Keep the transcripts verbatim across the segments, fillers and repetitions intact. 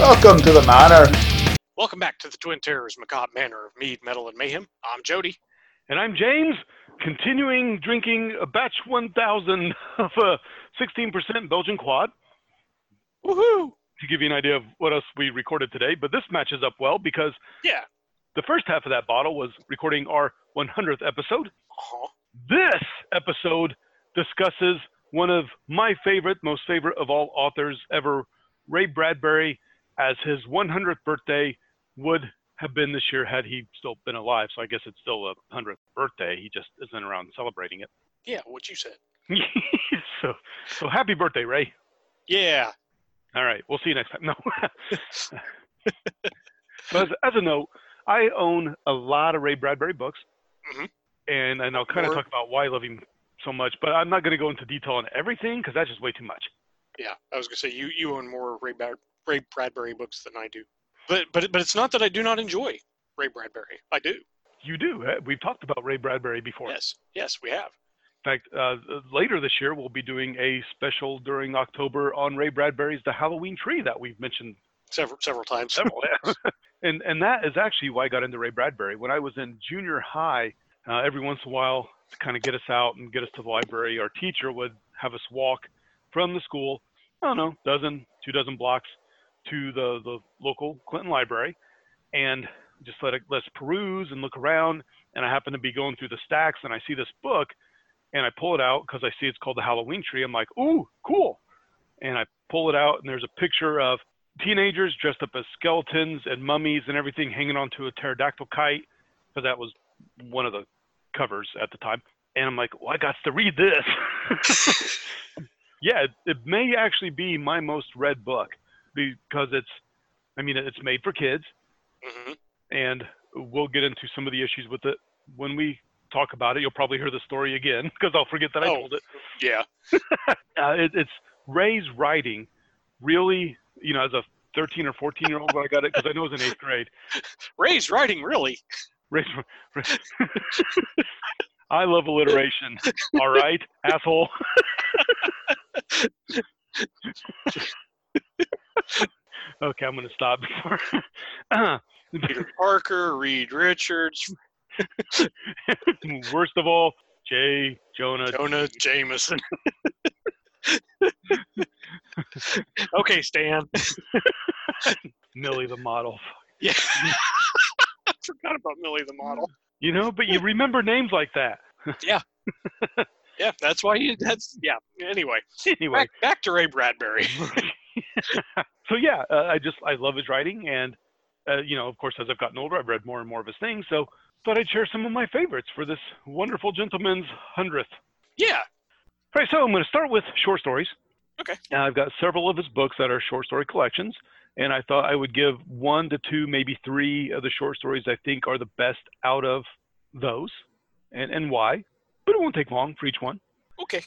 Welcome to the Manor. Welcome back to the Twin Terrors Macabre Manor of Mead, Metal, and Mayhem. I'm Jody. And I'm James, continuing drinking a batch one thousand of a sixteen percent Belgian Quad. Woohoo! To give you an idea of what else we recorded today, but this matches up well because yeah, the first half of that bottle was recording our one hundredth episode. Uh-huh. This episode discusses one of my favorite, most favorite of all authors ever, Ray Bradbury, as his one hundredth birthday would have been this year had he still been alive. So I guess it's still a one hundredth birthday. He just isn't around celebrating it. Yeah, what you said. so, so happy birthday, Ray. Yeah. All right. We'll see you next time. No. But as, as a note, I own a lot of Ray Bradbury books, mm-hmm. and, and I'll kind of talk about why I love him so much, but I'm not going to go into detail on everything because that's just way too much. Yeah, I was going to say, you, you own more Ray, Bar- Ray Bradbury books than I do. But, but but it's not that I do not enjoy Ray Bradbury. I do. You do. We've talked about Ray Bradbury before. Yes, yes, we have. In fact, uh, later this year, we'll be doing a special during October on Ray Bradbury's The Halloween Tree that we've mentioned several several times. Several times. and, and that is actually why I got into Ray Bradbury. When I was in junior high, uh, every once in a while, to kind of get us out and get us to the library, our teacher would have us walk from the school, I don't know, dozen, two dozen blocks to the, the local Clinton Library and just let it, let's peruse and look around. And I happen to be going through the stacks and I see this book and I pull it out because I see it's called The Halloween Tree. I'm like, ooh, cool. And I pull it out and there's a picture of teenagers dressed up as skeletons and mummies and everything hanging onto a pterodactyl kite because that was one of the covers at the time. And I'm like, well, I got to read this. Yeah, it, it may actually be my most read book because it's, I mean, it's made for kids, mm-hmm. and we'll get into some of the issues with it. When we talk about it, you'll probably hear the story again because I'll forget that I oh, told it. Yeah. uh, it, it's Ray's writing really, you know, as a thirteen or fourteen year old, I got it because I know it was in eighth grade. Ray's writing, really? Ray's, Ray. I love alliteration. All right, asshole. Okay, I'm going to stop before. Uh, Peter Parker, Reed Richards. Worst of all, J. Jonah. Jonah Jameson. Okay, Stan. Millie the model. Yeah. I forgot about Millie the model. You know, but you remember names like that. Yeah. Yeah, that's why you, that's, yeah. Anyway, anyway, back, back to Ray Bradbury. So yeah, uh, I just, I love his writing. And, uh, you know, of course, as I've gotten older, I've read more and more of his things. So thought I'd share some of my favorites for this wonderful gentleman's one hundredth. Yeah. All right, so I'm going to start with short stories. Okay. Now, I've got several of his books that are short story collections. And I thought I would give one to two, maybe three of the short stories I think are the best out of those and, and why. But it won't take long for each one. Okay.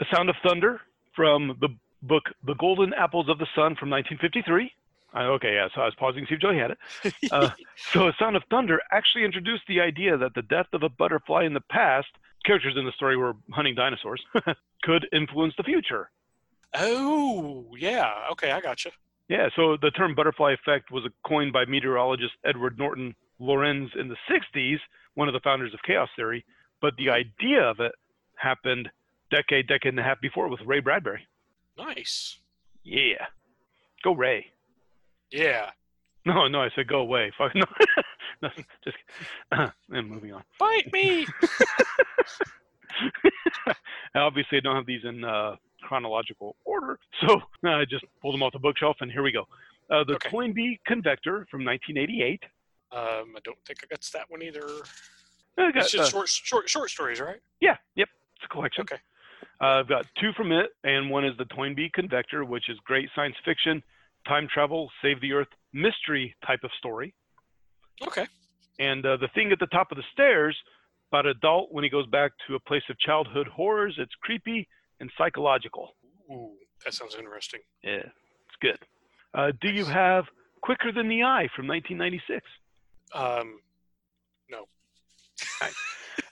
A Sound of Thunder from the book The Golden Apples of the Sun from nineteen fifty-three. I, okay, yeah, so I was pausing to see if Joey had it. Uh, so A Sound of Thunder actually introduced the idea that the death of a butterfly in the past, characters in the story were hunting dinosaurs, could influence the future. Oh, yeah. Okay, I gotcha. Yeah, so the term butterfly effect was coined by meteorologist Edward Norton Lorenz in the sixties, one of the founders of chaos theory, but the idea of it happened decade, decade and a half before with Ray Bradbury. Nice. Yeah. Go Ray. Yeah. No, no, I said go away. Fuck no. No, just uh, and moving on. Fight me. Obviously, I don't have these in uh, chronological order, so uh, I just pulled them off the bookshelf, and here we go. Uh, the okay. Toynbee Convector from nineteen eighty-eight. Um, I don't think that's that one either. I got, it's just uh, short, short, short stories, right? Yeah. Yep. It's a collection. Okay. Uh, I've got two from it, and one is the Toynbee Convector, which is great science fiction, time travel, save the earth, mystery type of story. Okay. And uh, the thing at the top of the stairs about an adult when he goes back to a place of childhood horrors. It's creepy and psychological. Ooh, that sounds interesting. Yeah, it's good. Uh, do you have Quicker Than the Eye from nineteen ninety-six? Um, no.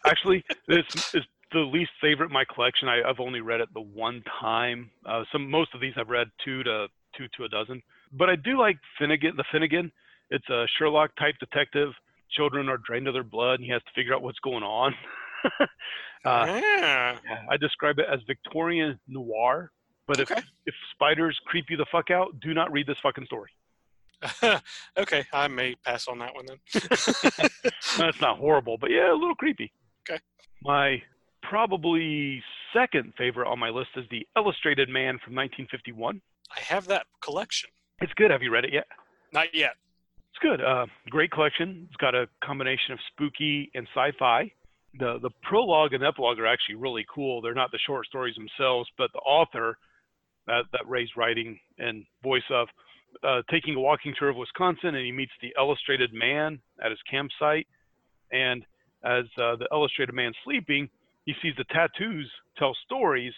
Actually, this is the least favorite in my collection. I, I've only read it the one time. Uh, some most of these I've read two to two to a dozen, But I do like Finnegan, the Finnegan. It's a Sherlock-type detective. Children are drained of their blood, and he has to figure out what's going on. uh, yeah. I describe it as Victorian noir. But okay. if, if spiders creep you the fuck out, do not read this fucking story. Okay, I may pass on that one then. That's not horrible, but yeah, a little creepy. Okay. My probably second favorite on my list is The Illustrated Man from nineteen fifty-one. I have that collection. It's good. Have you read it yet? Not yet. It's good. Uh, great collection. It's got a combination of spooky and sci-fi. The the prologue and epilogue are actually really cool. They're not the short stories themselves, but the author uh, that Ray's writing and voice of uh, taking a walking tour of Wisconsin, and he meets the illustrated man at his campsite. And as uh, the illustrated man's sleeping, he sees the tattoos tell stories.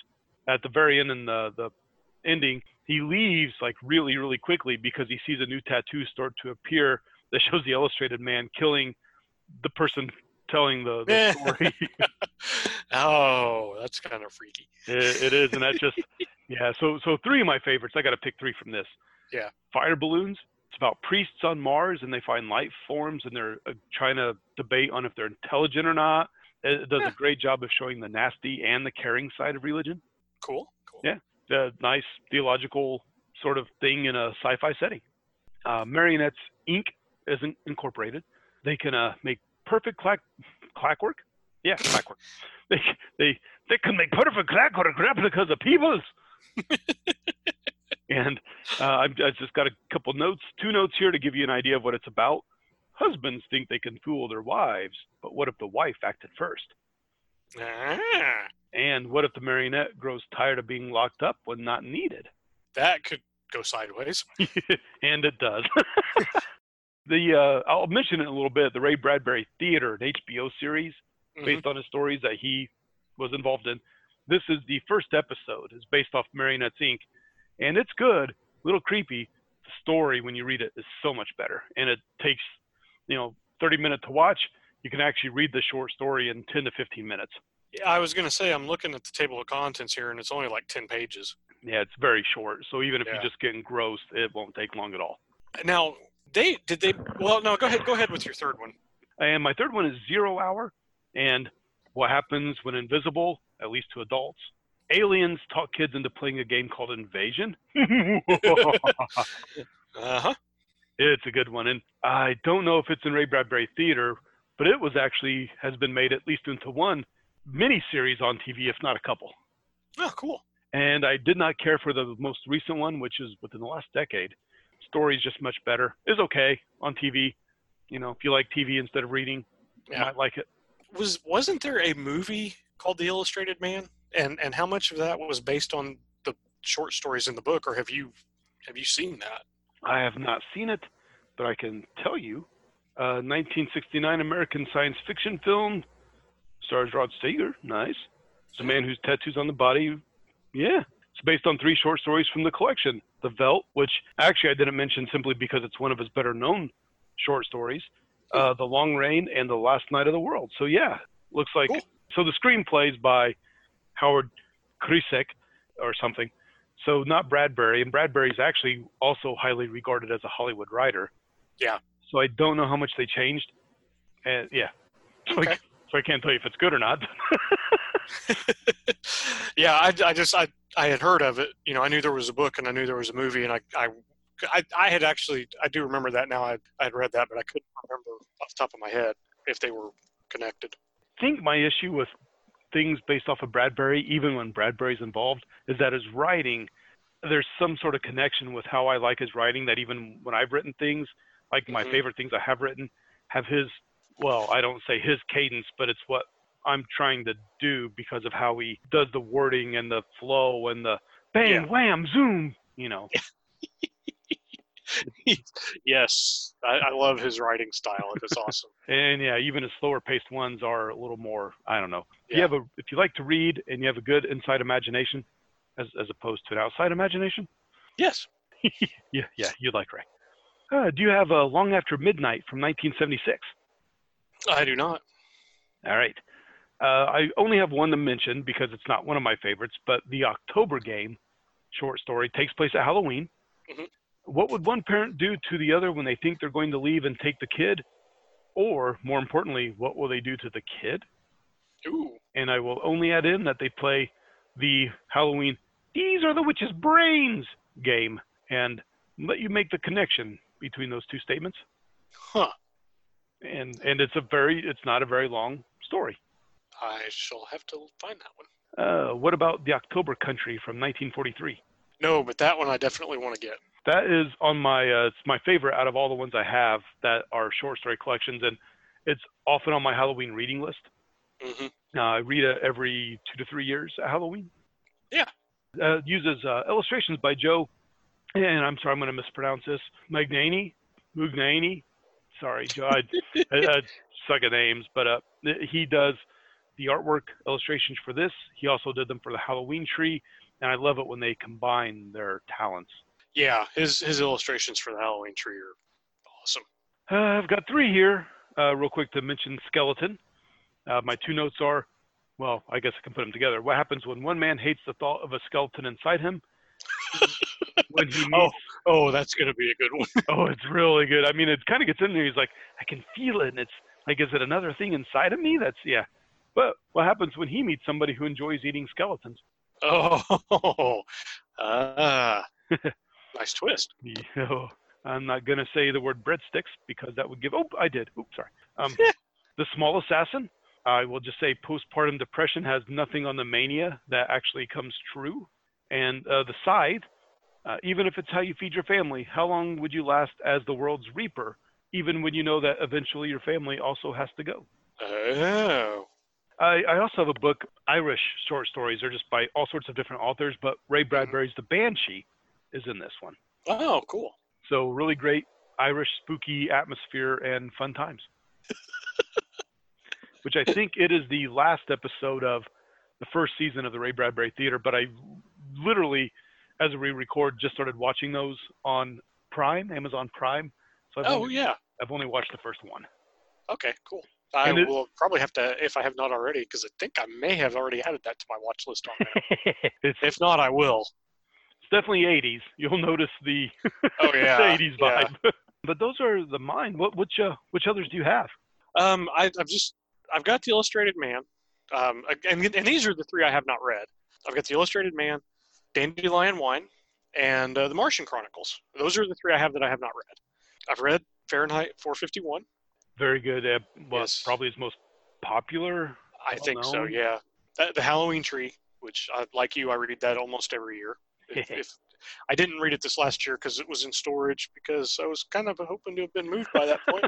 At the very end and the, the ending, he leaves like really, really quickly because he sees a new tattoo start to appear that shows the illustrated man killing the person telling the, the story. Oh, that's kind of freaky. It, it is. And that's just, yeah. So, so three of my favorites, I got to pick three from this. Yeah. Fire Balloons. It's about priests on Mars, and they find life forms, and they're trying to debate on if they're intelligent or not. It does yeah. a great job of showing the nasty and the caring side of religion. Cool. Cool. Yeah. A nice theological sort of thing in a sci-fi setting. Uh, Marionettes Incorporated is in- incorporated. They can uh, make perfect clack clockwork. Yeah, clockwork. They they they can make perfect clockwork replicas of peoples. And uh, I've, I've just got a couple notes, two notes here to give you an idea of what it's about. Husbands think they can fool their wives, but what if the wife acted first? Ah. And what if the marionette grows tired of being locked up when not needed? That could go sideways. And it does. the uh, I'll mention it in a little bit. The Ray Bradbury Theater, an H B O series mm-hmm. based on his stories that he was involved in. This is the first episode. It's based off Marionettes Incorporated. And it's good, a little creepy. The story, when you read it, is so much better. And it takes, you know, thirty minutes to watch. You can actually read the short story in ten to fifteen minutes. Yeah, I was going to say, I'm looking at the table of contents here, and it's only like ten pages. Yeah, it's very short. So even if yeah. you just get engrossed, it won't take long at all. Now, they did they – well, no, go ahead. Go ahead with your third one. And my third one is Zero Hour, and what happens when invisible, at least to adults. Aliens talk kids into playing a game called Invasion. Uh-huh. It's a good one. And I don't know if it's in Ray Bradbury Theater, but it was actually has been made at least into one miniseries on T V, if not a couple. Oh, cool. And I did not care for the most recent one, which is within the last decade. Story's just much better. It's okay on T V. You know, if you like T V instead of reading, yeah. you might like it. Was, wasn't there a movie called The Illustrated Man? And and how much of that was based on the short stories in the book, or have you have you seen that? I have not seen it, but I can tell you. Uh, nineteen sixty-nine American science fiction film stars Rod Steiger. Nice. It's a man whose tattoos on the body. Yeah. It's based on three short stories from the collection. The Veldt, which actually I didn't mention simply because it's one of his better known short stories. Uh, the Long Rain and The Last Night of the World. So yeah, looks like. Cool. So the screenplay's by Howard Krisek or something. So not Bradbury. And Bradbury's actually also highly regarded as a Hollywood writer. Yeah. So I don't know how much they changed. And yeah. So, okay. I, so I can't tell you if it's good or not. yeah. I, I just, I, I had heard of it. You know, I knew there was a book and I knew there was a movie and I, I, I, I had actually, I do remember that now. I I had read that, but I couldn't remember off the top of my head if they were connected. I think my issue with things based off of Bradbury, even when Bradbury's involved, is that his writing, there's some sort of connection with how I like his writing that even when I've written things, like my mm-hmm. favorite things I have written, have his, well, I don't say his cadence, but it's what I'm trying to do because of how he does the wording and the flow and the bang, yeah. wham, zoom, you know. Yes, I, I love his writing style. It's awesome. And yeah, even his slower paced ones are a little more, I don't know. Yeah. You have a, if you like to read and you have a good inside imagination as as opposed to an outside imagination. Yes. yeah, yeah, you'd like Ray. Uh, do you have a Long After Midnight from nineteen seventy-six? I do not. All right. Uh, I only have one to mention because it's not one of my favorites, but The October Game short story takes place at Halloween. Mm-hmm. What would one parent do to the other when they think they're going to leave and take the kid? Or, more importantly, what will they do to the kid? Ooh. And I will only add in that they play the Halloween, these are the witch's brains game, and let you make the connection between those two statements. Huh. And and it's a very, it's not a very long story. I shall have to find that one. Uh, what about The October Country from nineteen forty-three? No, but that one I definitely want to get. That is on my, uh, it's my favorite out of all the ones I have that are short story collections, and it's often on my Halloween reading list. Mm-hmm. Uh, I read it every two to three years at Halloween. Yeah. Uh, uses uh, illustrations by Joe, and I'm sorry, I'm going to mispronounce this, Mugnaney, Mugnaney. Sorry, Joe, I, I, I suck at names, but uh, he does the artwork illustrations for this. He also did them for The Halloween Tree, and I love it when they combine their talents. Yeah, his his illustrations for The Halloween Tree are awesome. Uh, I've got three here, uh, real quick to mention Skeleton. Uh, my two notes are, well, I guess I can put them together. What happens when one man hates the thought of a skeleton inside him? When he meets, oh, oh, that's going to be a good one. Oh, it's really good. I mean, it kind of gets in there. He's like, I can feel it. And it's like, is it another thing inside of me? That's, yeah. But what happens when he meets somebody who enjoys eating skeletons? Oh, uh, nice twist. Yo, I'm not going to say the word breadsticks because that would give, oh, I did. Oops, sorry. Um, The Small Assassin. I will just say postpartum depression has nothing on the mania that actually comes true. And uh, The Scythe, uh, even if it's how you feed your family, how long would you last as the world's reaper, even when you know that eventually your family also has to go? Oh. I, I also have a book, Irish short stories. They're just by all sorts of different authors, but Ray Bradbury's The Banshee is in this one. Oh, cool. So really great Irish spooky atmosphere and fun times. Which I think it is the last episode of the first season of the Ray Bradbury Theater, but I literally, as we record, just started watching those on Prime, Amazon Prime. So I've oh, only, yeah. I've only watched the first one. Okay, cool. I it, will probably have to, if I have not already, because I think I may have already added that to my watch list on there. If not, I will. It's definitely eighties. You'll notice the, oh, yeah, the eighties vibe. Yeah. But those are the mine. What, which, uh, which others do you have? Um, I, I've just... I've got The Illustrated Man, um, and, and these are the three I have not read. I've got The Illustrated Man, Dandelion Wine, and uh, The Martian Chronicles. Those are the three I have that I have not read. I've read Fahrenheit four fifty-one. Very good. Uh, well, yes. Probably his most popular. I think known. So, yeah. That, the Halloween Tree, which, I, like you, I read that almost every year. If, if I didn't read it this last year because it was in storage because I was kind of hoping to have been moved by that point.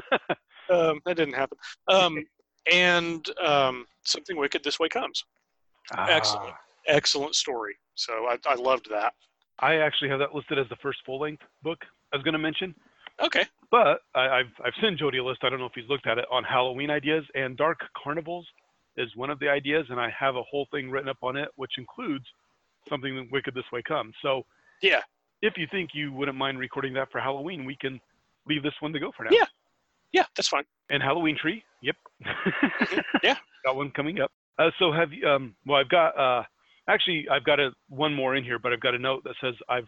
um, that didn't happen. Um, And um, Something Wicked This Way Comes. Ah. Excellent. Excellent story. So I, I loved that. I actually have that listed as the first full-length book I was going to mention. Okay. But I, I've I've sent Jody a list. I don't know if he's looked at it on Halloween ideas. And Dark Carnivals is one of the ideas. And I have a whole thing written up on it, which includes Something Wicked This Way Comes. So yeah, if you think you wouldn't mind recording that for Halloween, we can leave this one to go for now. Yeah. Yeah, that's fine. And Halloween Tree, yep. Yeah. Got one coming up. Uh, so have you, um, well, I've got, uh, actually, I've got a, one more in here, but I've got a note that says I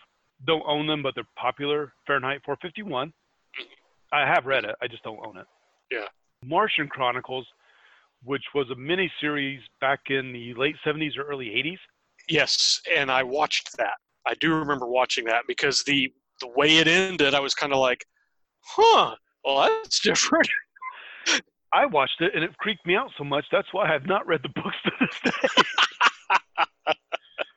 don't own them, but they're popular. Fahrenheit four fifty-one. I have read it. I just don't own it. Yeah. Martian Chronicles, which was a miniseries back in the late seventies or early eighties. Yes, and I watched that. I do remember watching that because the, the way it ended, I was kind of like, huh. Well, that's different. I watched it, and it creeped me out so much. That's why I have not read the books to this day.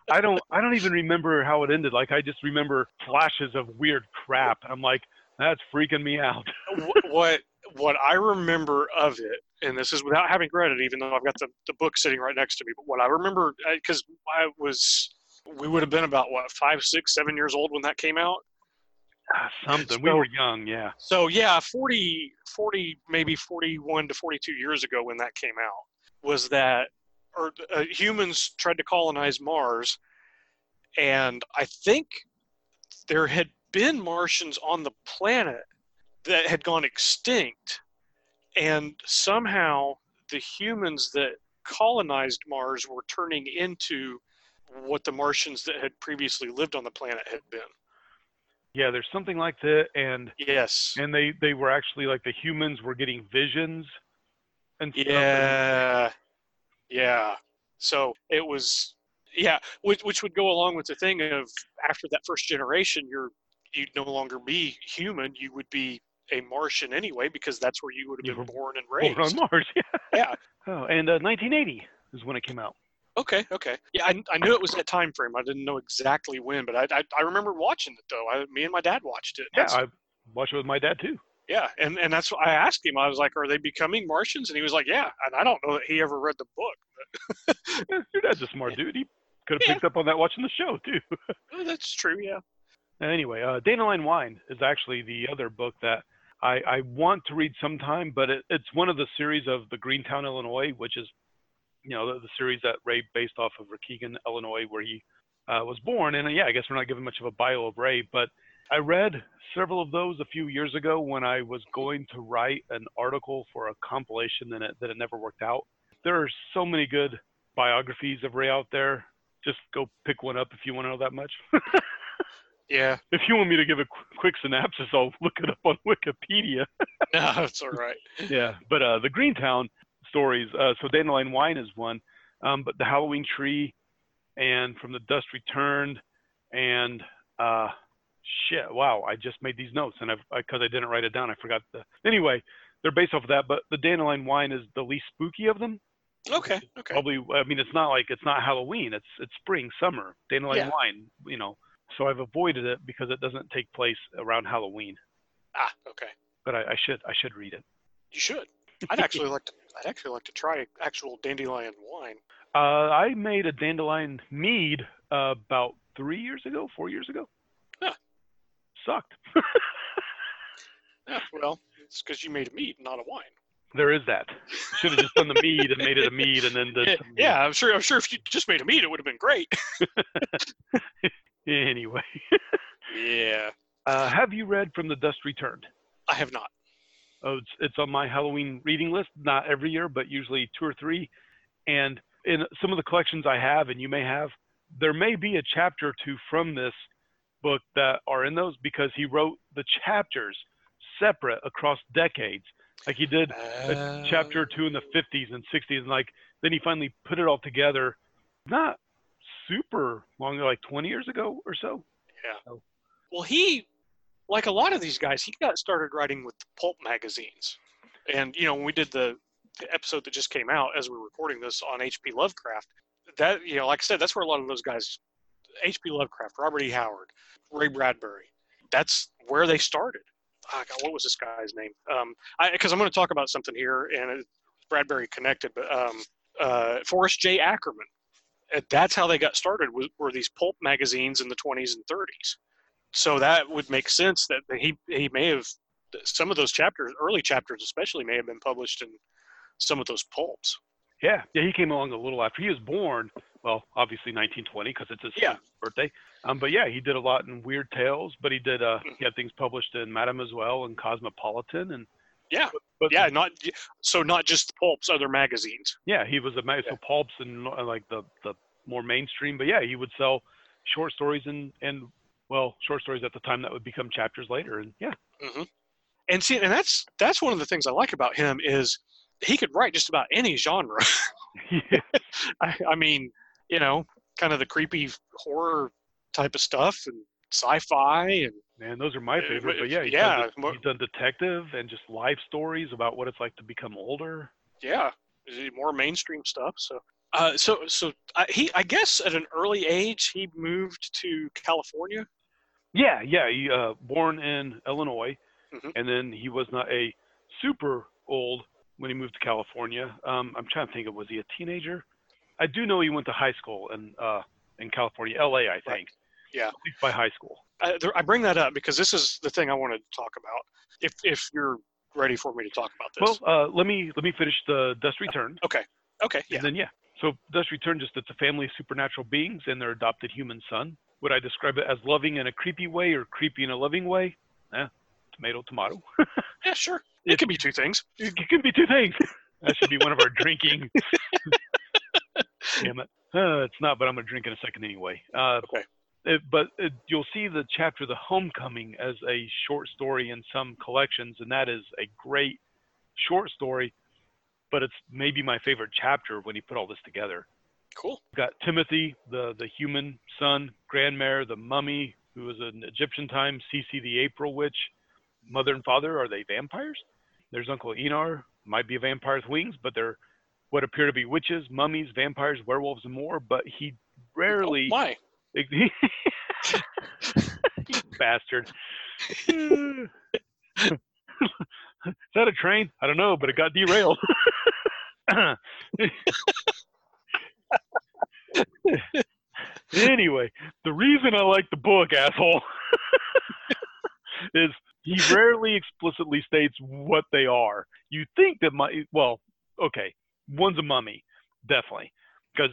I don't I don't even remember how it ended. Like, I just remember flashes of weird crap. I'm like, that's freaking me out. what What I remember of it, and this is without having read it, even though I've got the, the book sitting right next to me, but what I remember, because I was, we would have been about, what, five, six, seven years old when that came out? Uh, something. So, we were young, yeah. So, yeah, forty, forty, maybe forty-one to forty-two years ago when that came out, was that or, uh, humans tried to colonize Mars, and I think there had been Martians on the planet that had gone extinct, and somehow the humans that colonized Mars were turning into what the Martians that had previously lived on the planet had been. Yeah, there's something like that. And yes, and they, they were actually like the humans were getting visions and stuff. Yeah, yeah. So it was, yeah, which, which would go along with the thing of after that first generation, you're you'd no longer be human. You would be a Martian anyway, because that's where you would have been born and raised. Born on Mars, yeah. Yeah. Oh, and uh, nineteen eighty is when it came out. Okay, okay. Yeah, I, I knew it was that time frame. I didn't know exactly when, but I I, I remember watching it, though. I, me and my dad watched it. That's, yeah, I watched it with my dad, too. Yeah, and, and that's what I asked him. I was like, are they becoming Martians? And he was like, yeah. And I don't know that he ever read the book. But yeah, your dad's a smart dude. He could have yeah. picked up on that watching the show, too. Oh, that's true, yeah. Anyway, uh, Dandelion Wine is actually the other book that I, I want to read sometime, but it, it's one of the series of the Greentown, Illinois, which is, you know, the, the series that Ray based off of Waukegan, Illinois, where he uh, was born. And uh, yeah, I guess we're not giving much of a bio of Ray, but I read several of those a few years ago when I was going to write an article for a compilation, and it, that it never worked out. There are so many good biographies of Ray out there. Just go pick one up if you want to know that much. Yeah. If you want me to give a qu- quick synopsis, I'll look it up on Wikipedia. No, that's all right. Yeah. But uh, the Greentown stories, uh, so Dandelion Wine is one, um, but The Halloween Tree and From the Dust Returned and uh, shit, wow, I just made these notes, and I've, I because I didn't write it down, I forgot. The, anyway, they're based off of that, but the Dandelion Wine is the least spooky of them. Okay, okay. Probably, I mean, it's not like, it's not Halloween. It's it's spring, summer, Dandelion yeah. Wine, you know. So I've avoided it because it doesn't take place around Halloween. Ah, okay. But I, I should I should read it. You should. I'd actually like to. I'd actually like to try actual dandelion wine. Uh, I made a dandelion mead uh, about three years ago, four years ago. Huh. Sucked. Yeah, well, it's because you made a mead, not a wine. There is that. Should have just done the mead and made it a mead, and then the yeah. I'm sure. I'm sure if you just made a mead, it would have been great. Anyway. Yeah. Uh, have you read From the Dust Returned? I have not. Oh, it's, it's on my Halloween reading list. Not every year, but usually two or three. And in some of the collections I have, and you may have, there may be a chapter or two from this book that are in those because he wrote the chapters separate across decades. Like he did uh... a chapter or two in the fifties and sixties. And like, then he finally put it all together. Not super long ago, like twenty years ago or so. Yeah. So. Well, he, like a lot of these guys, he got started writing with pulp magazines. And, you know, when we did the episode that just came out as we were recording this on H P Lovecraft, that, you know, like I said, that's where a lot of those guys, H P Lovecraft, Robert E. Howard, Ray Bradbury, that's where they started. Oh, God, what was this guy's name? Um, I, 'cause I'm going to talk about something here, and it's Bradbury connected, but um, uh, Forrest J. Ackerman. That's how they got started, were these pulp magazines in the twenties and thirties. So that would make sense that he he may have, some of those chapters, early chapters especially, may have been published in some of those pulps. Yeah, yeah, he came along a little after. He was born, well, obviously nineteen twenty, because it's his yeah. birthday. Um, but yeah, he did a lot in Weird Tales, but he did uh, mm-hmm. he had things published in Mademoiselle and Cosmopolitan and yeah, but, yeah, not so not just the pulps, other magazines. Yeah, he was a mag- yeah. so pulps and like the, the more mainstream, but yeah, he would sell short stories and, and well, short stories at the time that would become chapters later, and yeah. Mm-hmm. And see, and that's that's one of the things I like about him is he could write just about any genre. Yeah. I, I mean, you know, kind of the creepy horror type of stuff and sci-fi and. Man, those are my favorites, but yeah, he's, yeah. Done, he's done detective and just life stories about what it's like to become older. Yeah, more mainstream stuff. So, uh, so, so I, he, I guess, at an early age, he moved to California. Yeah, yeah, he uh, born in Illinois, mm-hmm. and then he was not a super old when he moved to California. Um, I'm trying to think of was he a teenager? I do know he went to high school in uh, in California, L A, I think. Right. Yeah, at least by high school. I, there, I bring that up because this is the thing I wanted to talk about. If if you're ready for me to talk about this, well, uh, let me let me finish the Dust Returned. Okay. Okay. And yeah. Then yeah. So Dust Returned, just it's a family of supernatural beings and their adopted human son. Would I describe it as loving in a creepy way or creepy in a loving way? Eh, tomato, tomato. Yeah, sure. It, it could be two things. It could be two things. That should be one of our drinking. Damn it. Uh, it's not, but I'm gonna drink in a second anyway. Uh, okay. It, but it, you'll see the chapter The Homecoming as a short story in some collections, and that is a great short story, but it's maybe my favorite chapter when he put all this together. Cool. Got Timothy, the, the human son, Grandmare, the mummy, who was an Egyptian time, Cece the April Witch, mother and father, are they vampires? There's Uncle Enar, might be a vampire with wings, but they're what appear to be witches, mummies, vampires, werewolves, and more, but he rarely... Oh, why? You bastard. Is that a train? I don't know, but it got derailed. Anyway, the reason I like the book, asshole, is he rarely explicitly states what they are. You think that my, well, okay, one's a mummy, definitely, because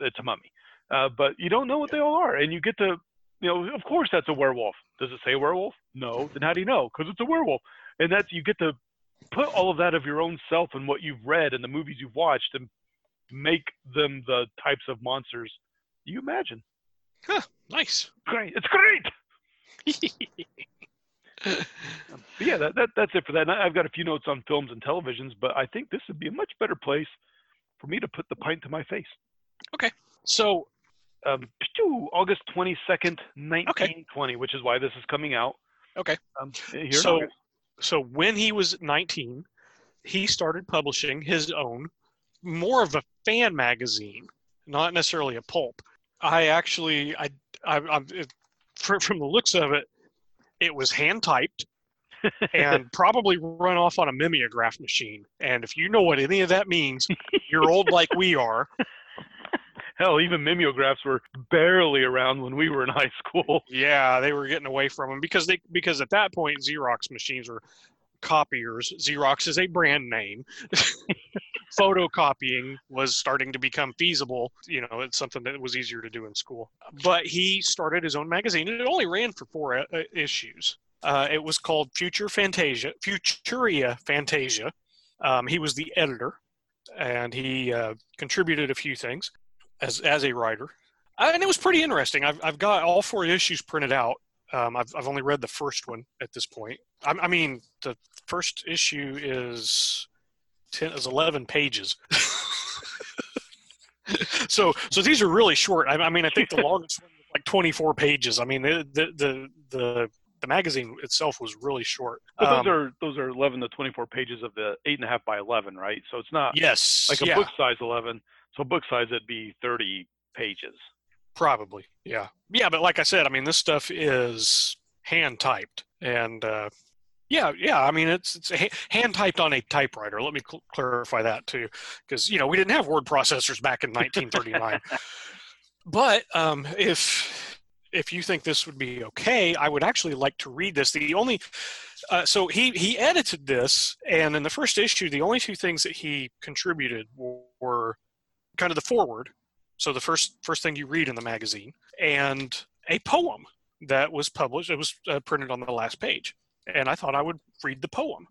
it's a mummy. Uh, but you don't know what they all are. And you get to, you know, of course that's a werewolf. Does it say werewolf? No. Then how do you know? Because it's a werewolf. And that's, you get to put all of that of your own self and what you've read and the movies you've watched and make them the types of monsters you imagine. Huh, nice. Great. It's great. um, yeah, that, that that's it for that. And I've got a few notes on films and televisions, but I think this would be a much better place for me to put the pint to my face. Okay. So... Um, August twenty-second, nineteen twenty, okay. Which is why this is coming out. Okay. Um, here so, so when he was nineteen, he started publishing his own, more of a fan magazine, not necessarily a pulp. I actually, I, I, I it, for, from the looks of it, it was hand typed and probably run off on a mimeograph machine. And if you know what any of that means, you're old like we are. Hell, even mimeographs were barely around when we were in high school. Yeah, they were getting away from them because they because at that point, Xerox machines were copiers. Xerox is a brand name. Photocopying was starting to become feasible. You know, it's something that was easier to do in school. But he started his own magazine, and it only ran for four uh, issues. Uh, it was called Future Fantasia, Futuria Fantasia. Um, he was the editor, and he uh, contributed a few things. As as a writer, and it was pretty interesting. I've I've got all four issues printed out. Um, I've I've only read the first one at this point. I, I mean, the first issue is ten is eleven pages. so so these are really short. I, I mean, I think the longest one was like twenty-four pages. I mean, the the the the, the magazine itself was really short. Well, um, those are those are eleven to twenty-four pages of the eight and a half by eleven, right? So it's not yes, like a yeah. book size eleven. So book size, it'd be thirty pages. Probably, yeah. Yeah, but like I said, I mean, this stuff is hand-typed. And, uh, yeah, yeah, I mean, it's it's ha- hand-typed on a typewriter. Let me cl- clarify that, too, because, you know, we didn't have word processors back in nineteen thirty-nine. But um, if if you think this would be okay, I would actually like to read this. The only uh, – so he, he edited this, and in the first issue, the only two things that he contributed were – kind of the foreword, so the first first thing you read in the magazine, and a poem that was published. It was uh, printed on the last page, and I thought I would read the poem.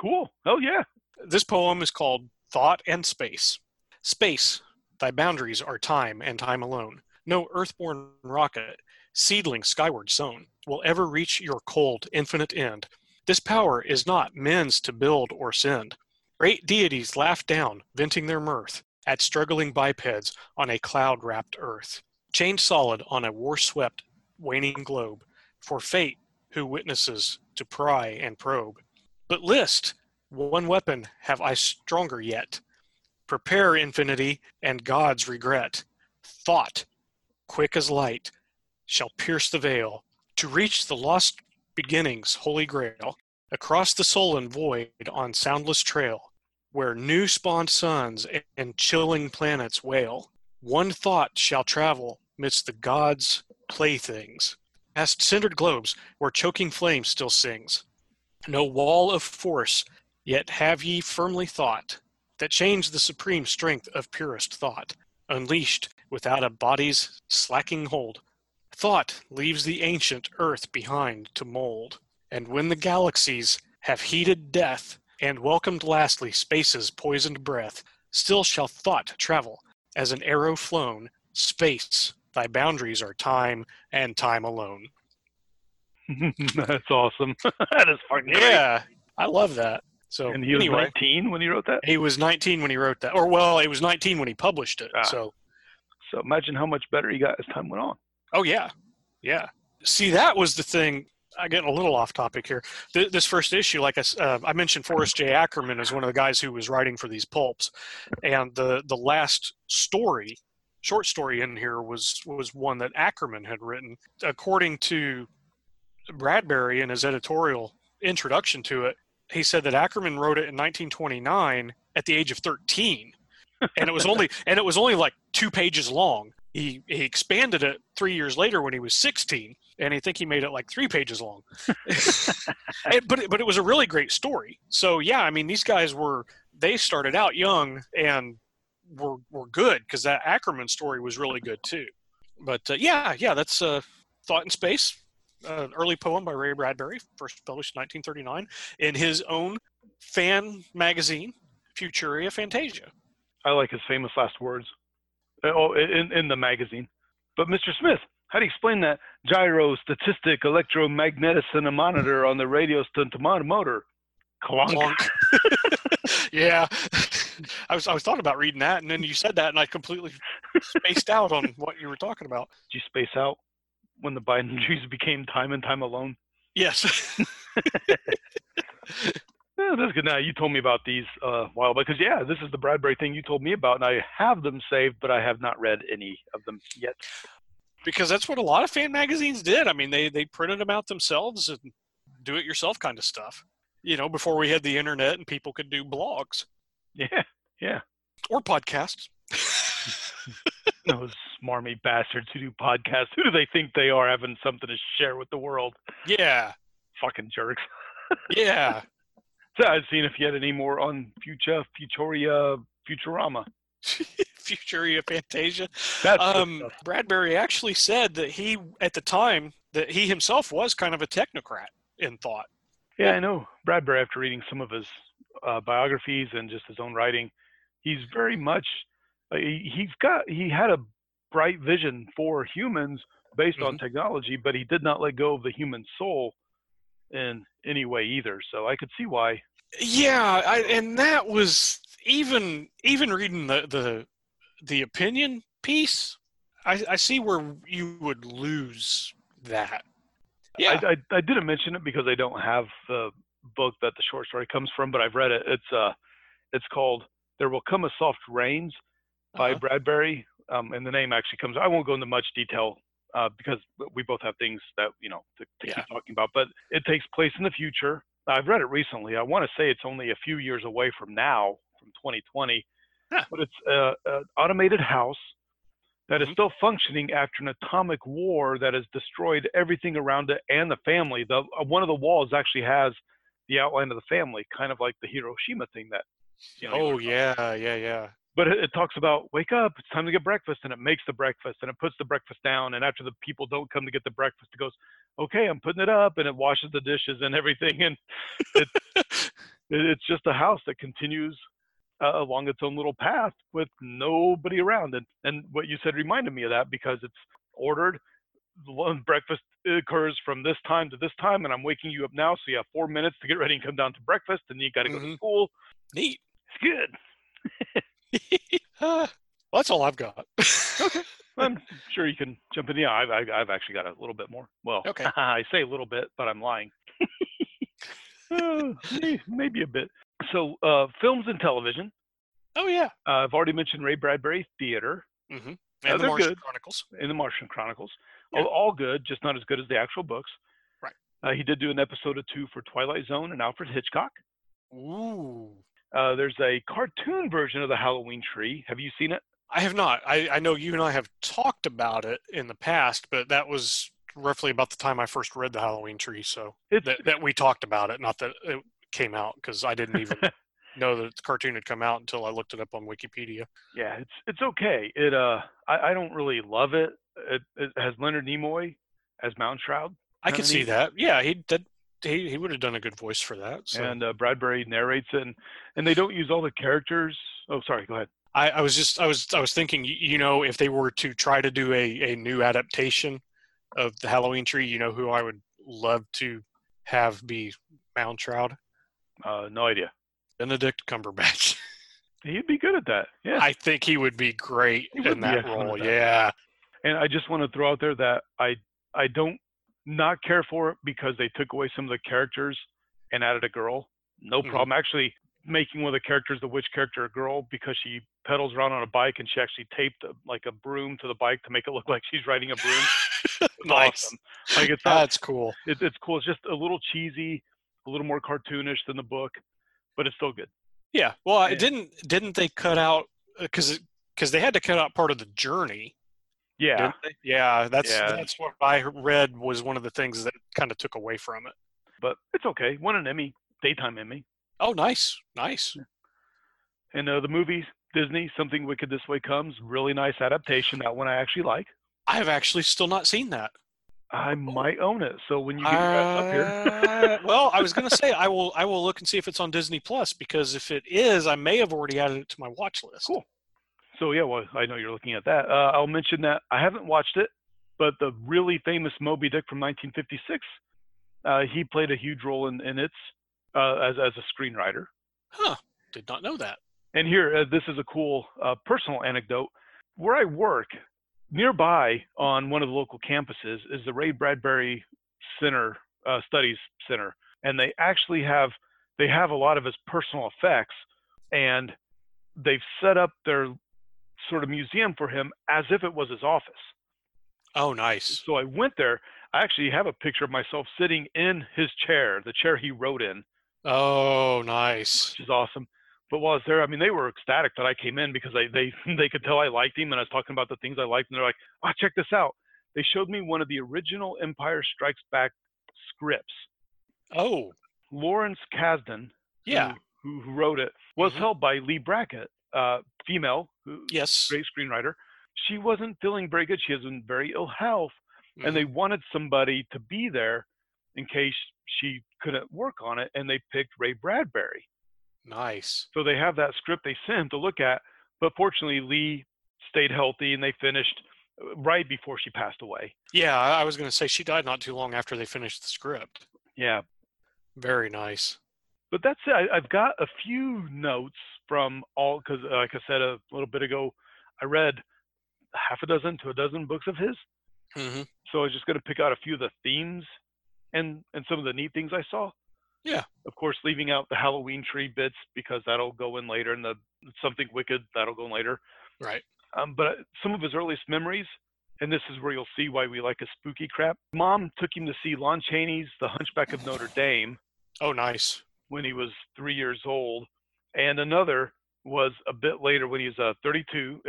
Cool. Oh, yeah. This poem is called Thought and Space. Space, thy boundaries are time and time alone. No earthborn rocket, seedling skyward sown, will ever reach your cold, infinite end. This power is not men's to build or send. Great deities laugh down, venting their mirth, at struggling bipeds on a cloud-wrapped earth, chained solid on a war-swept, waning globe, for fate who witnesses to pry and probe. But list, one weapon have I stronger yet. Prepare infinity and God's regret. Thought, quick as light, shall pierce the veil, to reach the lost beginning's holy grail, across the sullen void on soundless trail, where new spawned suns and chilling planets wail. One thought shall travel midst the gods' playthings, past cindered globes where choking flame still sings. No wall of force, yet have ye firmly thought, that change the supreme strength of purest thought, unleashed without a body's slacking hold. Thought leaves the ancient earth behind to mold, and when the galaxies have heeded death, and welcomed lastly space's poisoned breath, still shall thought travel as an arrow flown, space Thy boundaries are time and time alone. That's awesome. That is fucking great. Yeah, I love that. So, and he was anyway, nineteen when he wrote that? He was nineteen when he wrote that. Or, well, he was nineteen when he published it. Ah. So so imagine how much better he got as time went on. Oh, yeah. Yeah. See, that was the thing. I'm getting a little off topic here. Th- this first issue, like I, uh, I mentioned, Forrest J. Ackerman is one of the guys who was writing for these pulps. And the, the last story, short story in here was, was one that Ackerman had written. According to Bradbury in his editorial introduction to it, he said that Ackerman wrote it in nineteen twenty-nine at the age of thirteen, and it was only and it was only like two pages long. He he expanded it three years later when he was sixteen, and I think he made it like three pages long. it, but it, but it was a really great story. So yeah, I mean these guys were they started out young and were were good because that Ackerman story was really good too. But uh, yeah yeah that's uh, Thought in Space. Uh, an early poem by Ray Bradbury, first published in nineteen thirty-nine, in his own fan magazine, Futuria Fantasia. I like his famous last words. Oh, in, in the magazine. But Mister Smith, how do you explain that gyro, statistic, electromagnetism monitor on the radio stunt motor? Clonk. Clonk. Yeah. I was I was thought about reading that, and then you said that, and I completely spaced out on what you were talking about. Did you space out when the Biden Jews became time and time alone? Yes. Yeah, that's good. Now, you told me about these uh, a while back, because, yeah, this is the Bradbury thing you told me about, and I have them saved, but I have not read any of them yet. Because that's what a lot of fan magazines did. I mean, they, they printed them out themselves and do-it-yourself kind of stuff, you know, before we had the internet and people could do blogs. Yeah, yeah. Or podcasts. Those smarmy bastards who do podcasts. Who do they think they are, having something to share with the world? Yeah. Fucking jerks. Yeah. So I've seen if you had any more on Future, Futuria, Futurama. Futuria Fantasia. That's um, Bradbury actually said that he, at the time, that he himself was kind of a technocrat in thought. Yeah, yeah. I know. Bradbury, after reading some of his uh, biographies and just his own writing, he's very much... He's got. He had a bright vision for humans based mm-hmm. on technology, but he did not let go of the human soul in any way either. So I could see why. Yeah, I, and that was even even reading the the, the opinion piece. I, I see where you would lose that. Yeah, I, I, I didn't mention it because I don't have the book that the short story comes from, but I've read it. It's uh, it's called "There Will Come a Soft Rains" by uh-huh. Bradbury, um, and the name actually comes. I won't go into much detail uh, because we both have things that, you know, to, to yeah. keep talking about, but it takes place in the future. I've read it recently. I want to say it's only a few years away from now, from twenty twenty, huh. but it's uh, an automated house that is mm-hmm. still functioning after an atomic war that has destroyed everything around it and the family. The uh, one of the walls actually has the outline of the family, kind of like the Hiroshima thing that, you know. Oh, yeah, yeah, yeah. But it talks about, wake up, it's time to get breakfast, and it makes the breakfast, and it puts the breakfast down, and after the people don't come to get the breakfast, it goes, okay, I'm putting it up, and it washes the dishes and everything, and it, it's just a house that continues uh, along its own little path with nobody around. And, and what you said reminded me of that, because it's ordered, breakfast occurs from this time to this time, and I'm waking you up now, so you have four minutes to get ready and come down to breakfast, and you got to mm-hmm. go to school. Neat. It's good. uh, that's all I've got. Okay, well, I'm sure you can jump in. Yeah, I've, I've actually got a little bit more. Well, okay. I say a little bit, but I'm lying. uh, maybe a bit. So, uh, films and television. Oh yeah. Uh, I've already mentioned Ray Bradbury Theater. Mm-hmm. And uh, the Martian good. Chronicles. And the Martian Chronicles, yeah. all, all good, just not as good as the actual books. Right. Uh, he did do an episode or two for Twilight Zone and Alfred Hitchcock. Ooh. Uh, there's a cartoon version of The Halloween Tree. Have you seen it? I have not. I, I know you and I have talked about it in the past, but that was roughly about the time I first read The Halloween Tree. So it's, that, that we talked about it, not that it came out, because I didn't even know that the cartoon had come out until I looked it up on Wikipedia. Yeah, it's it's okay. It uh, I, I don't really love it. It, it has Leonard Nimoy as Mound Shroud. I can see that. Yeah, he did. He, he would have done a good voice for that. So. And uh, Bradbury narrates it, and, and they don't use all the characters. Oh, sorry, go ahead. I, I was just, I was, I was thinking, you know, if they were to try to do a, a new adaptation of The Halloween Tree, you know who I would love to have be Mound Shroud? Uh, no idea. Benedict Cumberbatch. He'd be good at that. Yeah. I think he would be great would in that role. That. Yeah. And I just want to throw out there that I, I don't not care for it because they took away some of the characters and added a girl. No mm-hmm. problem. Actually, making one of the characters, the witch character, a girl because she pedals around on a bike and she actually taped a, like a broom to the bike to make it look like she's riding a broom. Nice. Awesome. Like it's not, That's cool. It, it's cool. It's just a little cheesy, a little more cartoonish than the book, but it's still good. Yeah. Well, I yeah. didn't didn't they cut out because because they had to cut out part of the journey. Yeah. Yeah. That's yeah. that's what I read was one of the things that kind of took away from it. But it's okay. Won an Emmy, daytime Emmy. Oh, nice, nice. And uh, the movie Disney, Something Wicked This Way Comes, really nice adaptation. That one I actually like. I have actually still not seen that. I might own it. So when you get uh, your ass up here, well, I was gonna say I will. I will look and see if it's on Disney Plus because if it is, I may have already added it to my watch list. Cool. So yeah, well, I know you're looking at that. Uh, I'll mention that I haven't watched it, but the really famous Moby Dick from nineteen fifty-six, uh, he played a huge role in, in its. Uh, as as a screenwriter. Huh, did not know that. And here, uh, this is a cool uh, personal anecdote. Where I work, nearby on one of the local campuses is the Ray Bradbury Center, uh, Studies Center. And they actually have, they have a lot of his personal effects. And they've set up their sort of museum for him as if it was his office. Oh, nice. So I went there. I actually have a picture of myself sitting in his chair, the chair he wrote in. Oh, nice. Which is awesome. But while I was there, I mean, they were ecstatic that I came in because they, they, they could tell I liked him and I was talking about the things I liked. And they're like, oh, check this out. They showed me one of the original Empire Strikes Back scripts. Oh. Lawrence Kasdan, yeah. who, who wrote it, was mm-hmm. held by Lee Brackett, uh, female, who, yes. great screenwriter. She wasn't feeling very good. She was in very ill health. Mm-hmm. And they wanted somebody to be there in case she couldn't work on it, and they picked Ray Bradbury. Nice. So they have that script they sent to look at, but fortunately Lee stayed healthy, and they finished right before she passed away. Yeah, I was going to say she died not too long after they finished the script. Yeah. Very nice. But that's it. I, I've got a few notes from all, because like I said a little bit ago, I read half a dozen to a dozen books of his. Mm-hmm. So I was just going to pick out a few of the themes and, and some of the neat things I saw. Yeah. Of course, leaving out the Halloween tree bits because that'll go in later and the Something Wicked, that'll go in later. Right. Um, but some of his earliest memories, and this is where you'll see why we like a spooky crap. Mom took him to see Lon Chaney's The Hunchback of Notre Dame. Oh, nice. When he was three years old. And another was a bit later when he was uh, thirty-two,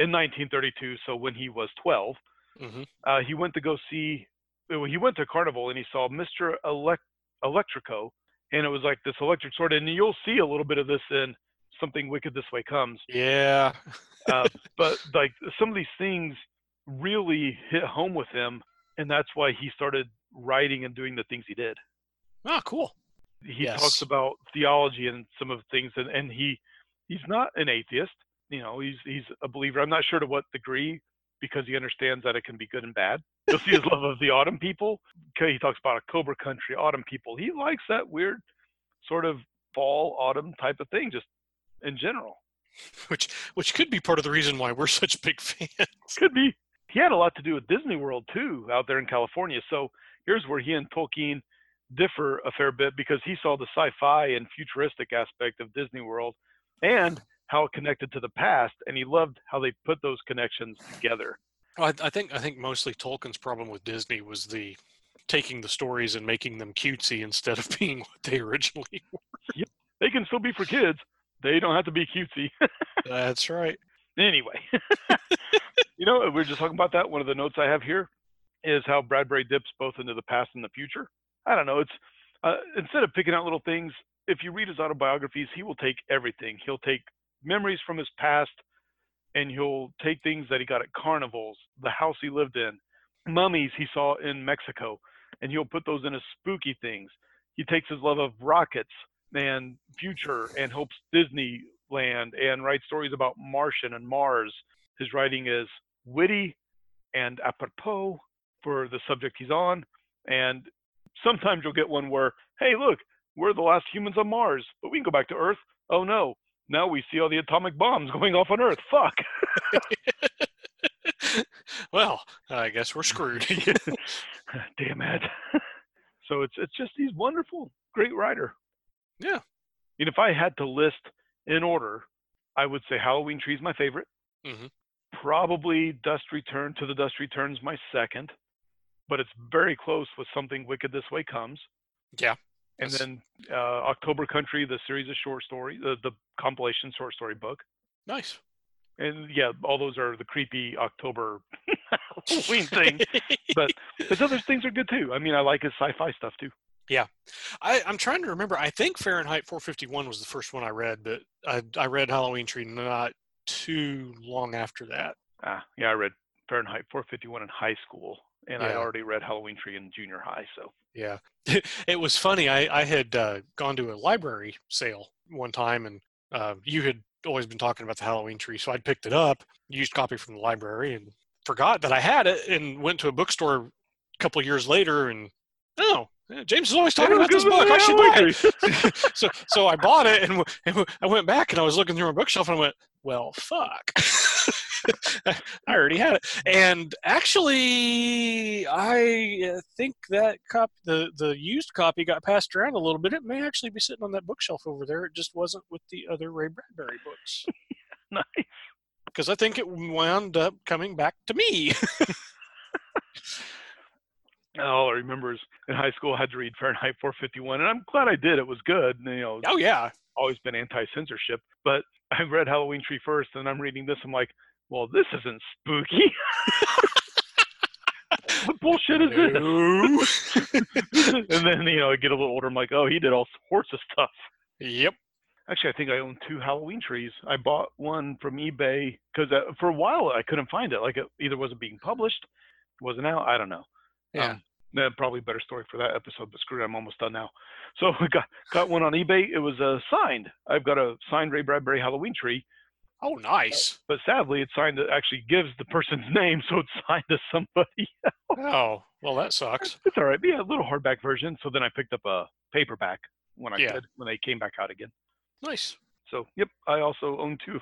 in nineteen thirty-two, so when he was twelve. Mm-hmm. Uh, he went to go see, he went to a carnival and he saw Mister Elec- Electrico, and it was like this electric sword, and you'll see a little bit of this in Something Wicked This Way Comes. Yeah. uh, but like some of these things really hit home with him, and that's why he started writing and doing the things he did. Ah, cool. He yes. talks about theology and some of the things, and, and he he's not an atheist. You know, he's he's a believer. I'm not sure to what degree, because he understands that it can be good and bad. You'll see his love of the autumn people. Okay, he talks about October Country, autumn people. He likes that weird sort of fall, autumn type of thing, just in general. Which which could be part of the reason why we're such big fans. Could be. He had a lot to do with Disney World, too, out there in California. So here's where he and Tolkien differ a fair bit, because he saw the sci-fi and futuristic aspect of Disney World, and how it connected to the past, and he loved how they put those connections together. Well, I, I think I think mostly Tolkien's problem with Disney was the taking the stories and making them cutesy instead of being what they originally were. Yep. They can still be for kids. They don't have to be cutesy. That's right. Anyway, you know, we were just talking about that. One of the notes I have here is how Bradbury dips both into the past and the future. I don't know. It's uh, instead of picking out little things, if you read his autobiographies, he will take everything. He'll take memories from his past, and he'll take things that he got at carnivals, the house he lived in, mummies he saw in Mexico, and he'll put those into spooky things. He takes his love of rockets and future and hopes Disney land and writes stories about Martian and Mars. His writing is witty and apropos for the subject he's on. And sometimes you'll get one where, hey, look, we're the last humans on Mars, but we can go back to Earth. Oh, no. Now we see all the atomic bombs going off on Earth. Fuck. Well, I guess we're screwed. Damn it. So it's it's just he's wonderful, great writer. Yeah. And if I had to list in order, I would say Halloween Tree is my favorite. Mm-hmm. Probably Dust Return to the Dust Returns my second, but it's very close with Something Wicked This Way Comes. Yeah. And that's... then uh, October Country, the series of short stories, uh, the compilation short story book. Nice. And yeah, all those are the creepy October Halloween thing. But his other things are good too. I mean, I like his sci-fi stuff too. Yeah. I, I'm trying to remember. I think Fahrenheit four fifty-one was the first one I read, but I, I read Halloween Tree not too long after that. Ah, yeah, I read Fahrenheit four fifty-one in high school, and yeah. I already read Halloween Tree in junior high, so. Yeah. It was funny. I, I had uh, gone to a library sale one time, and uh, you had always been talking about the Halloween Tree, so I'd picked it up, used copy from the library, and forgot that I had it, and went to a bookstore a couple of years later, and, oh, James is always talking about this book. I should buy it. so, so I bought it, and, and I went back, and I was looking through my bookshelf, and I went, well, fuck. I already had it. And actually, I think that copy, the, the used copy got passed around a little bit. It may actually be sitting on that bookshelf over there. It just wasn't with the other Ray Bradbury books. Nice. Because I think it wound up coming back to me. All I remember is in high school I had to read Fahrenheit four fifty-one, and I'm glad I did. It was good. And, you know, oh, yeah. Always been anti-censorship. But I read Halloween Tree first, and I'm reading this. I'm like, well, this isn't spooky. What bullshit is no. this? And then, you know, I get a little older. I'm like, oh, he did all sorts of stuff. Yep. Actually, I think I own two Halloween trees. I bought one from eBay because for a while I couldn't find it. Like, it either wasn't being published, wasn't out. I don't know. Yeah. Um, probably a better story for that episode, but screw it, I'm almost done now. So I got, got one on eBay. It was uh, signed. I've got a signed Ray Bradbury Halloween tree. Oh, nice. But sadly, it's signed that actually gives the person's name, so it's signed to somebody else. Oh, well, that sucks. It's all right. But yeah, a little hardback version. So then I picked up a paperback when I yeah. could, when they came back out again. Nice. So, yep, I also own two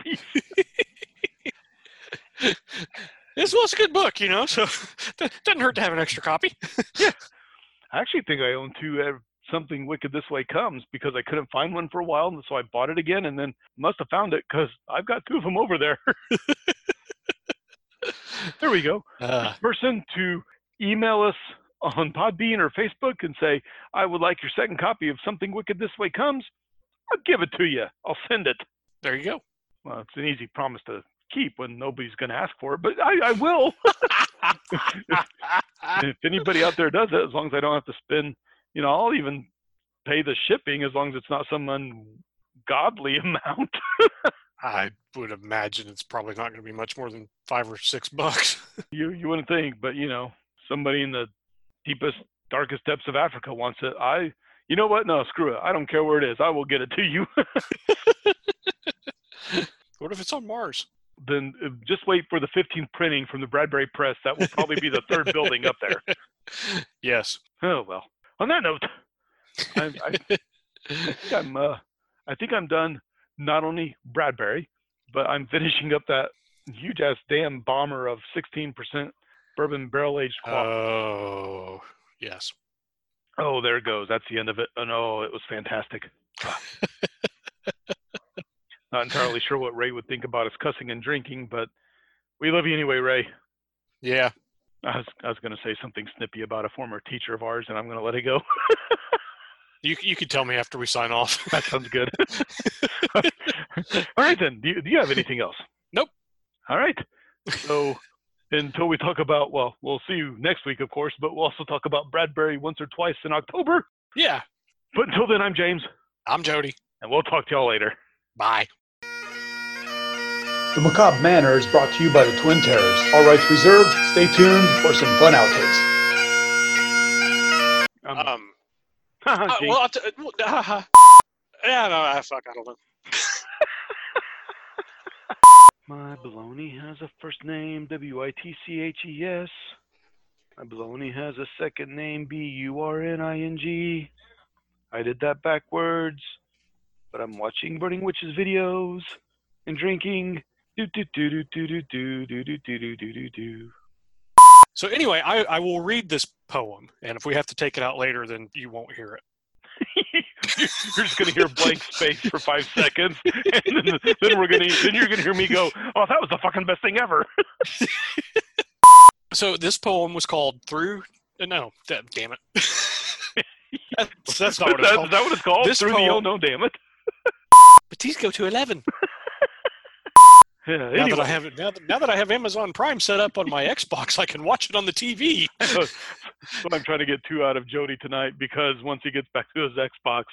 copies. This was a good book, you know, so it doesn't hurt to have an extra copy. Yeah. I actually think I own two uh, Something Wicked This Way Comes because I couldn't find one for a while, and so I bought it again and then must have found it because I've got two of them over there. There we go. Uh, person to email us on Podbean or Facebook and say, I would like your second copy of Something Wicked This Way Comes, I'll give it to you. I'll send it. There you go. Well, it's an easy promise to keep when nobody's going to ask for it, but I, I will. if, if anybody out there does it, as long as I don't have to spend, you know, I'll even pay the shipping as long as it's not some ungodly amount. I would imagine it's probably not going to be much more than five or six bucks. you you wouldn't think, but you know, somebody in the deepest, darkest depths of Africa wants it. I, you know what? No, screw it. I don't care where it is. I will get it to you. What if it's on Mars? Then just wait for the fifteenth printing from the Bradbury Press. That will probably be the third building up there. Yes. Oh, well. On that note, I, I, I, think I'm, uh, I think I'm done not only Bradbury, but I'm finishing up that huge-ass damn bomber of sixteen percent bourbon barrel-aged quality. Oh, yes. Oh, there it goes. That's the end of it. And oh, it was fantastic. Not entirely sure what Ray would think about us cussing and drinking, but we love you anyway, Ray. Yeah. I was, I was going to say something snippy about a former teacher of ours, and I'm going to let it go. you you can tell me after we sign off. That sounds good. All right, then. Do you, do you have anything else? Nope. All right. So until we talk about, well, we'll see you next week, of course, but we'll also talk about Bradbury once or twice in October. Yeah. But until then, I'm James. I'm Jody. And we'll talk to y'all later. Bye. The Macabre Manor is brought to you by the Twin Terrors. All rights reserved. Stay tuned for some fun outtakes. Um. um uh, well, I'll t- uh, uh, uh, uh, uh, uh, uh, uh, fuck, I don't know. My baloney has a first name, W I T C H E S. My baloney has a second name, B U R N I N G. I did that backwards, but I'm watching Burning Witches videos and drinking. Do, do, do, do, do, do, do, do, do, do, do. So anyway, I, I will read this poem, and if we have to take it out later, then you won't hear it. You're just going to hear blank space for five seconds, and then, then we're going to then you're going to hear me go, "Oh, that was the fucking best thing ever." So this poem was called "Through." No, that, damn it. That's, that's not what it's that, called. Is that what it's called? This Through poem, the oh no, damn it. But these go to eleven. Yeah, anyway. Now that I have now that, now that I have Amazon Prime set up on my Xbox, I can watch it on the T V. That's what I'm trying to get two out of Jody tonight, because once he gets back to his Xbox,